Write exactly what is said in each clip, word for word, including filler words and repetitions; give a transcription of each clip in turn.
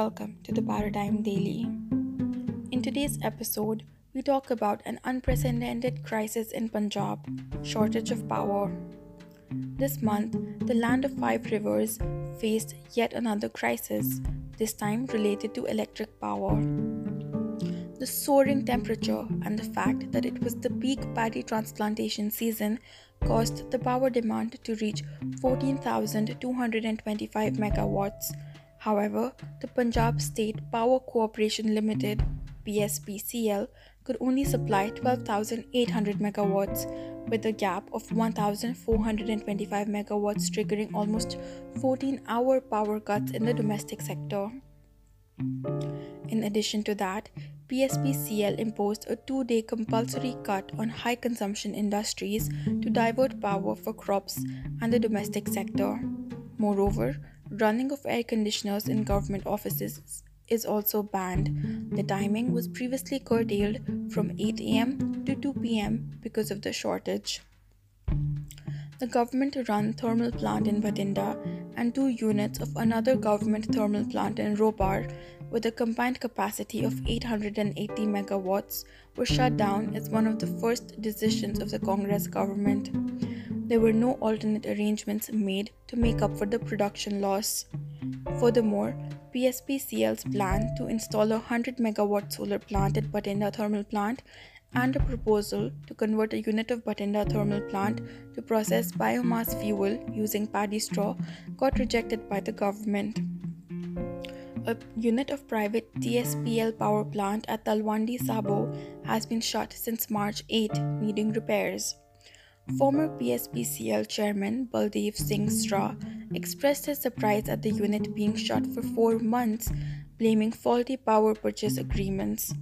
Welcome to the Paradigm Daily. In today's episode, we talk about an unprecedented crisis in Punjab, shortage of power. This month, the land of five rivers faced yet another crisis, this time related to electric power. The soaring temperature and the fact that it was the peak paddy transplantation season caused the power demand to reach fourteen thousand two hundred twenty-five megawatts. However, the Punjab State Power Corporation Limited P S P C L could only supply twelve thousand eight hundred megawatts, with a gap of one thousand four hundred twenty-five megawatts, triggering almost fourteen-hour power cuts in the domestic sector. In addition to that, P S P C L imposed a two-day compulsory cut on high-consumption industries to divert power for crops and the domestic sector. Moreover, running of air conditioners in government offices is also banned. The timing was previously curtailed from eight a.m. to two p.m. because of the shortage. The government-run thermal plant in Bathinda and two units of another government thermal plant in Ropar, with a combined capacity of eight hundred eighty megawatts, were shut down as one of the first decisions of the Congress government. There were no alternate arrangements made to make up for the production loss. Furthermore, P S P C L's plan to install a one hundred megawatt solar plant at Bathinda Thermal Plant and a proposal to convert a unit of Bathinda Thermal Plant to process biomass fuel using paddy straw got rejected by the government. A unit of private T S P L power plant at Talwandi Sabo has been shut since March eighth, needing repairs. Former P S P C L chairman Baldev Singh Stra expressed his surprise at the unit being shut for four months, blaming faulty power purchase agreements.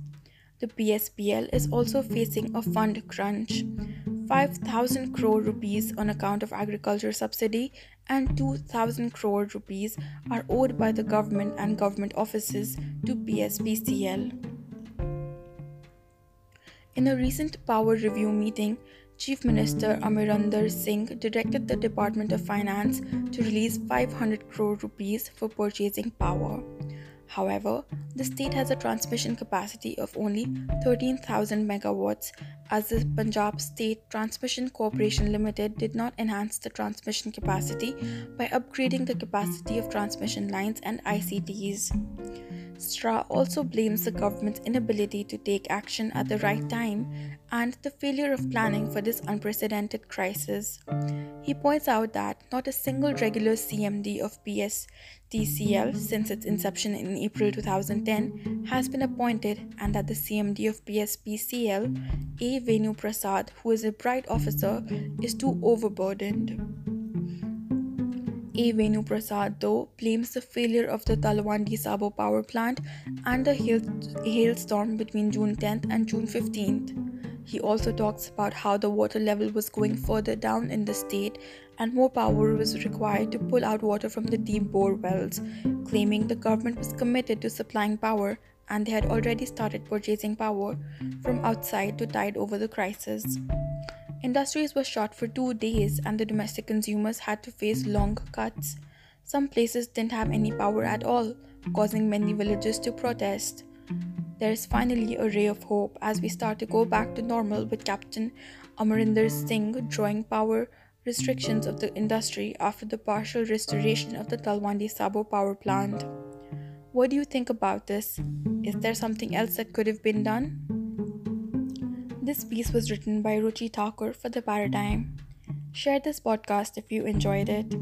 The P S P L is also facing a fund crunch, five thousand crore rupees on account of agriculture subsidy and two thousand crore rupees are owed by the government and government offices to P S P C L. In a recent power review meeting, Chief Minister Amarinder Singh directed the Department of Finance to release five hundred crore rupees for purchasing power. However, the state has a transmission capacity of only thirteen thousand megawatts, as the Punjab State Transmission Corporation Limited did not enhance the transmission capacity by upgrading the capacity of transmission lines and I C Ts. Stra also blames the government's inability to take action at the right time and the failure of planning for this unprecedented crisis. He points out that not a single regular C M D of P S T C L since its inception in April twenty ten has been appointed, and that the C M D of P S P C L, A. Venu Prasad, who is a bright officer, is too overburdened. A. Venu Prasad, though, blames the failure of the Talwandi Sabo power plant and the hail- hailstorm between June tenth and June fifteenth. He also talks about how the water level was going further down in the state and more power was required to pull out water from the deep bore wells, claiming the government was committed to supplying power and they had already started purchasing power from outside to tide over the crisis. Industries were shut for two days and the domestic consumers had to face long cuts. Some places didn't have any power at all, causing many villages to protest. There is finally a ray of hope as we start to go back to normal, with Captain Amarinder Singh drawing power restrictions of the industry after the partial restoration of the Talwandi Sabo power plant. What do you think about this? Is there something else that could have been done? This piece was written by Ruchi Thakur for The Paradigm. Share this podcast if you enjoyed it.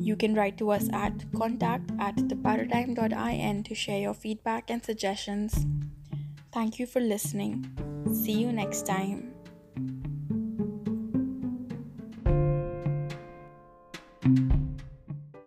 You can write to us at contact at the paradigm dot in to share your feedback and suggestions. Thank you for listening. See you next time.